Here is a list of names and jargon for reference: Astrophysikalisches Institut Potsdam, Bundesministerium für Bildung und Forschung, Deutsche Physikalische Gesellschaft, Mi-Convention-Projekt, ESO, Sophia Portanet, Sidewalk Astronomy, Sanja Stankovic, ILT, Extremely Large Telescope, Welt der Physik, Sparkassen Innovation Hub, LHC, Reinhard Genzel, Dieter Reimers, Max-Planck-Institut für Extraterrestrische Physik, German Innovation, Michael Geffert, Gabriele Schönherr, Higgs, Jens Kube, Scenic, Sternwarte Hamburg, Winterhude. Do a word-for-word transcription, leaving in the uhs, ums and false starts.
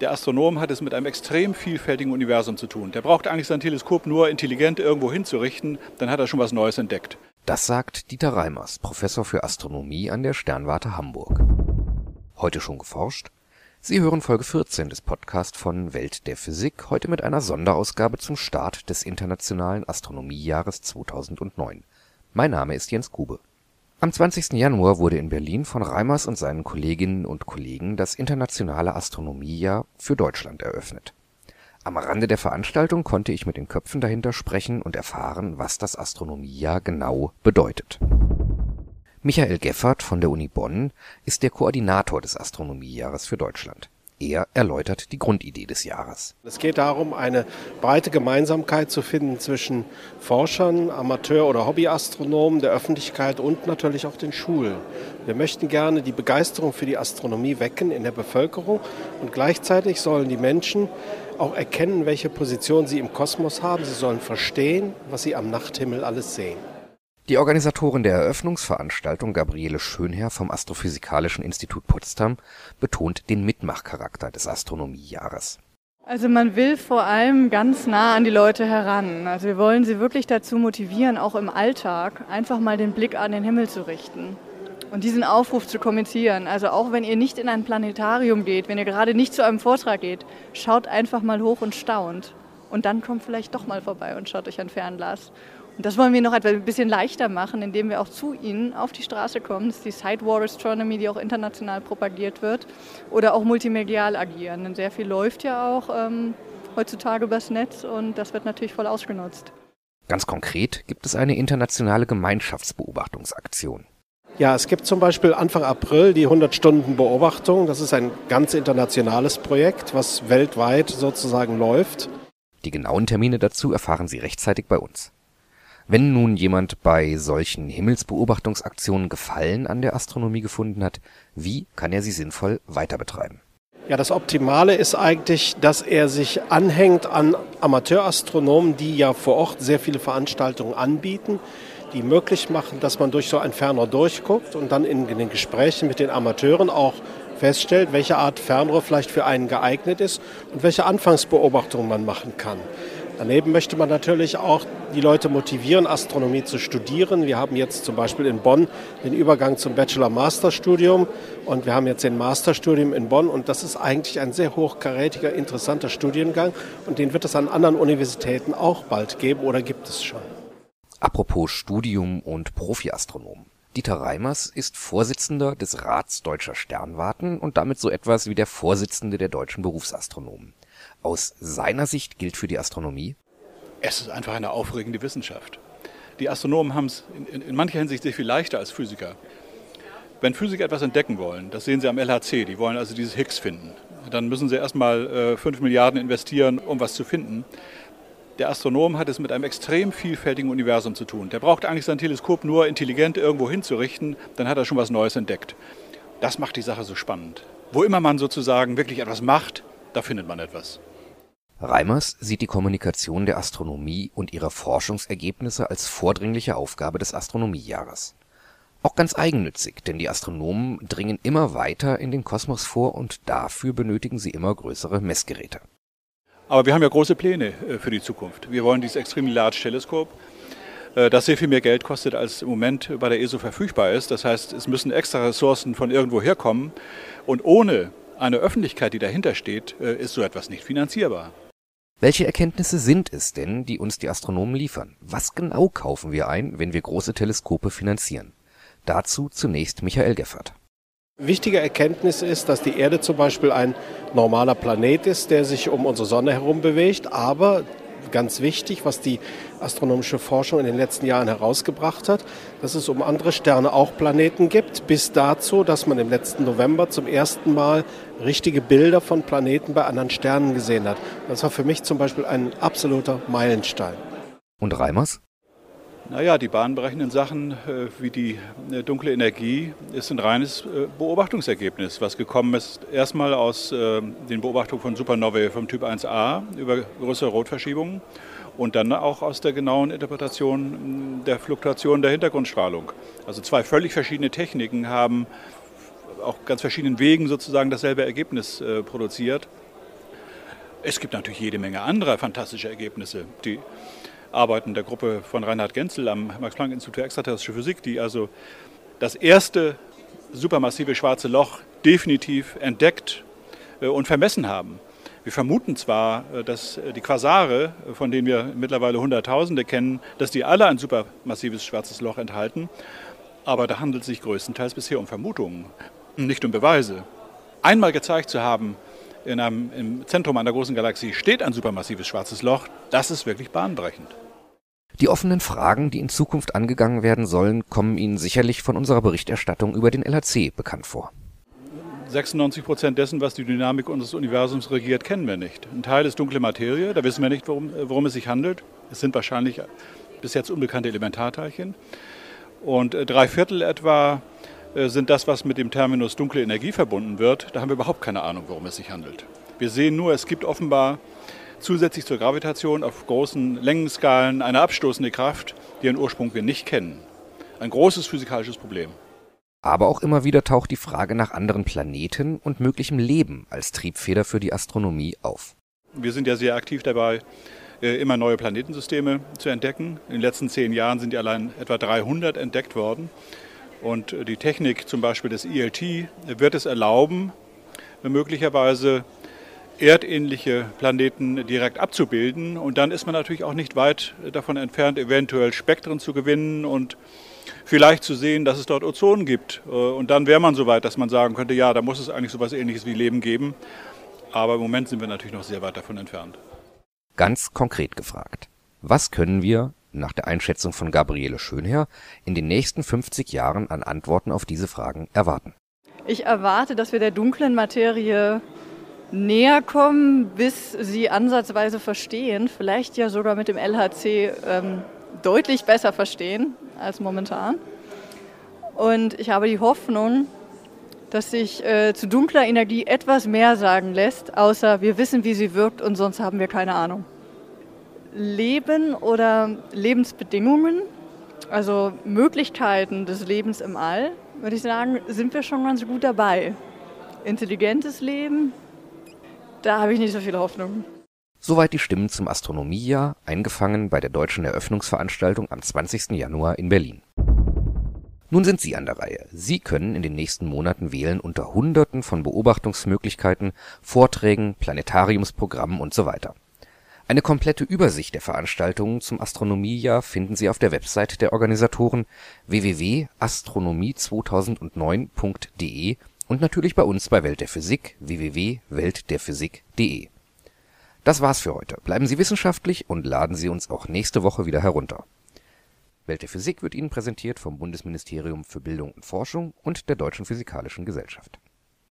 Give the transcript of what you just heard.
Der Astronom hat es mit einem extrem vielfältigen Universum zu tun. Der braucht eigentlich sein Teleskop nur intelligent irgendwo hinzurichten, dann hat er schon was Neues entdeckt. Das sagt Dieter Reimers, Professor für Astronomie an der Sternwarte Hamburg. Heute schon geforscht? Sie hören Folge vierzehn des Podcasts von Welt der Physik, heute mit einer Sonderausgabe zum Start des internationalen Astronomiejahres zweitausendneun. Mein Name ist Jens Kube. Am zwanzigsten Januar wurde in Berlin von Reimers und seinen Kolleginnen und Kollegen das internationale Astronomiejahr für Deutschland eröffnet. Am Rande der Veranstaltung konnte ich mit den Köpfen dahinter sprechen und erfahren, was das Astronomiejahr genau bedeutet. Michael Geffert von der Uni Bonn ist der Koordinator des Astronomiejahres für Deutschland. Er erläutert die Grundidee des Jahres. Es geht darum, eine breite Gemeinsamkeit zu finden zwischen Forschern, Amateur- oder Hobbyastronomen, der Öffentlichkeit und natürlich auch den Schulen. Wir möchten gerne die Begeisterung für die Astronomie wecken in der Bevölkerung und gleichzeitig sollen die Menschen auch erkennen, welche Position sie im Kosmos haben. Sie sollen verstehen, was sie am Nachthimmel alles sehen. Die Organisatorin der Eröffnungsveranstaltung, Gabriele Schönherr vom Astrophysikalischen Institut Potsdam, betont den Mitmachcharakter des Astronomiejahres. Also man will vor allem ganz nah an die Leute heran. Also wir wollen sie wirklich dazu motivieren, auch im Alltag einfach mal den Blick an den Himmel zu richten und diesen Aufruf zu kommentieren. Also auch wenn ihr nicht in ein Planetarium geht, wenn ihr gerade nicht zu einem Vortrag geht, schaut einfach mal hoch und staunt. Und dann kommt vielleicht doch mal vorbei und schaut euch ein Fernglas. Und das wollen wir noch ein bisschen leichter machen, indem wir auch zu ihnen auf die Straße kommen. Das ist die Sidewalk Astronomy, die auch international propagiert wird. Oder auch multimedial agieren, denn sehr viel läuft ja auch ähm, heutzutage übers Netz und das wird natürlich voll ausgenutzt. Ganz konkret gibt es eine internationale Gemeinschaftsbeobachtungsaktion. Ja, es gibt zum Beispiel Anfang April die hundert Stunden Beobachtung. Das ist ein ganz internationales Projekt, was weltweit sozusagen läuft. Die genauen Termine dazu erfahren Sie rechtzeitig bei uns. Wenn nun jemand bei solchen Himmelsbeobachtungsaktionen Gefallen an der Astronomie gefunden hat, wie kann er sie sinnvoll weiter betreiben? Ja, das Optimale ist eigentlich, dass er sich anhängt an Amateurastronomen, die ja vor Ort sehr viele Veranstaltungen anbieten, die möglich machen, dass man durch so ein Fernrohr durchguckt und dann in den Gesprächen mit den Amateuren auch feststellt, welche Art Fernrohr vielleicht für einen geeignet ist und welche Anfangsbeobachtungen man machen kann. Daneben möchte man natürlich auch die Leute motivieren, Astronomie zu studieren. Wir haben jetzt zum Beispiel in Bonn den Übergang zum Bachelor-Master-Studium und wir haben jetzt den Masterstudium in Bonn und das ist eigentlich ein sehr hochkarätiger, interessanter Studiengang und den wird es an anderen Universitäten auch bald geben oder gibt es schon. Apropos Studium und Profi-Astronomen. Dieter Reimers ist Vorsitzender des Rats Deutscher Sternwarten und damit so etwas wie der Vorsitzende der deutschen Berufsastronomen. Aus seiner Sicht gilt für die Astronomie: Es ist einfach eine aufregende Wissenschaft. Die Astronomen haben es in, in, in mancher Hinsicht sehr viel leichter als Physiker. Wenn Physiker etwas entdecken wollen, das sehen sie am L H C, die wollen also dieses Higgs finden. Dann müssen sie erstmal äh, fünf Milliarden investieren, um was zu finden. Der Astronom hat es mit einem extrem vielfältigen Universum zu tun. Der braucht eigentlich sein Teleskop nur intelligent irgendwo hinzurichten, dann hat er schon was Neues entdeckt. Das macht die Sache so spannend. Wo immer man sozusagen wirklich etwas macht, da findet man etwas. Reimers sieht die Kommunikation der Astronomie und ihrer Forschungsergebnisse als vordringliche Aufgabe des Astronomiejahres. Auch ganz eigennützig, denn die Astronomen dringen immer weiter in den Kosmos vor und dafür benötigen sie immer größere Messgeräte. Aber wir haben ja große Pläne für die Zukunft. Wir wollen dieses Extremely Large Telescope, das sehr viel mehr Geld kostet, als im Moment bei der E S O verfügbar ist. Das heißt, es müssen extra Ressourcen von irgendwo herkommen und ohne eine Öffentlichkeit, die dahinter steht, ist so etwas nicht finanzierbar. Welche Erkenntnisse sind es denn, die uns die Astronomen liefern? Was genau kaufen wir ein, wenn wir große Teleskope finanzieren? Dazu zunächst Michael Geffert. Wichtige Erkenntnis ist, dass die Erde zum Beispiel ein normaler Planet ist, der sich um unsere Sonne herum bewegt. Aber ganz wichtig, was die astronomische Forschung in den letzten Jahren herausgebracht hat, dass es um andere Sterne auch Planeten gibt, bis dazu, dass man im letzten November zum ersten Mal richtige Bilder von Planeten bei anderen Sternen gesehen hat. Das war für mich zum Beispiel ein absoluter Meilenstein. Und Reimers? Naja, die bahnbrechenden Sachen wie die dunkle Energie ist ein reines Beobachtungsergebnis, was gekommen ist erstmal aus den Beobachtungen von Supernovae vom Typ eins a über größere Rotverschiebungen und dann auch aus der genauen Interpretation der Fluktuation der Hintergrundstrahlung. Also zwei völlig verschiedene Techniken haben auf ganz verschiedenen Wegen sozusagen dasselbe Ergebnis produziert. Es gibt natürlich jede Menge anderer fantastischer Ergebnisse. Die Arbeiten der Gruppe von Reinhard Genzel am Max-Planck-Institut für Extraterrestrische Physik, die also das erste supermassive schwarze Loch definitiv entdeckt und vermessen haben. Wir vermuten zwar, dass die Quasare, von denen wir mittlerweile Hunderttausende kennen, dass die alle ein supermassives schwarzes Loch enthalten, aber da handelt es sich größtenteils bisher um Vermutungen, nicht um Beweise. Einmal gezeigt zu haben, in einem, im Zentrum einer großen Galaxie steht ein supermassives schwarzes Loch, das ist wirklich bahnbrechend. Die offenen Fragen, die in Zukunft angegangen werden sollen, kommen Ihnen sicherlich von unserer Berichterstattung über den L H C bekannt vor. sechsundneunzig Prozent dessen, was die Dynamik unseres Universums regiert, kennen wir nicht. Ein Teil ist dunkle Materie, da wissen wir nicht, worum, worum es sich handelt. Es sind wahrscheinlich bis jetzt unbekannte Elementarteilchen. Und drei Viertel etwa sind das, was mit dem Terminus dunkle Energie verbunden wird. Da haben wir überhaupt keine Ahnung, worum es sich handelt. Wir sehen nur, es gibt offenbar zusätzlich zur Gravitation auf großen Längenskalen eine abstoßende Kraft, deren Ursprung wir nicht kennen. Ein großes physikalisches Problem. Aber auch immer wieder taucht die Frage nach anderen Planeten und möglichem Leben als Triebfeder für die Astronomie auf. Wir sind ja sehr aktiv dabei, immer neue Planetensysteme zu entdecken. In den letzten zehn Jahren sind ja allein etwa dreihundert entdeckt worden. Und die Technik zum Beispiel des I L T wird es erlauben, möglicherweise erdähnliche Planeten direkt abzubilden. Und dann ist man natürlich auch nicht weit davon entfernt, eventuell Spektren zu gewinnen und vielleicht zu sehen, dass es dort Ozon gibt. Und dann wäre man so weit, dass man sagen könnte, ja, da muss es eigentlich so etwas Ähnliches wie Leben geben. Aber im Moment sind wir natürlich noch sehr weit davon entfernt. Ganz konkret gefragt, was können wir nach der Einschätzung von Gabriele Schönherr in den nächsten fünfzig Jahren an Antworten auf diese Fragen erwarten? Ich erwarte, dass wir der dunklen Materie näher kommen, bis sie ansatzweise verstehen, vielleicht ja sogar mit dem L H C ähm, deutlich besser verstehen als momentan. Und ich habe die Hoffnung, dass sich äh, zu dunkler Energie etwas mehr sagen lässt, außer wir wissen, wie sie wirkt und sonst haben wir keine Ahnung. Leben oder Lebensbedingungen, also Möglichkeiten des Lebens im All, würde ich sagen, sind wir schon ganz gut dabei. Intelligentes Leben, da habe ich nicht so viel Hoffnung. Soweit die Stimmen zum Astronomiejahr, eingefangen bei der deutschen Eröffnungsveranstaltung am zwanzigsten Januar in Berlin. Nun sind Sie an der Reihe. Sie können in den nächsten Monaten wählen unter Hunderten von Beobachtungsmöglichkeiten, Vorträgen, Planetariumsprogrammen und so weiter. Eine komplette Übersicht der Veranstaltungen zum Astronomiejahr finden Sie auf der Website der Organisatoren w w w punkt astronomie zweitausendneun punkt de und natürlich bei uns bei Welt der Physik w w w punkt welt der physik punkt de. Das war's für heute. Bleiben Sie wissenschaftlich und laden Sie uns auch nächste Woche wieder herunter. Welt der Physik wird Ihnen präsentiert vom Bundesministerium für Bildung und Forschung und der Deutschen Physikalischen Gesellschaft.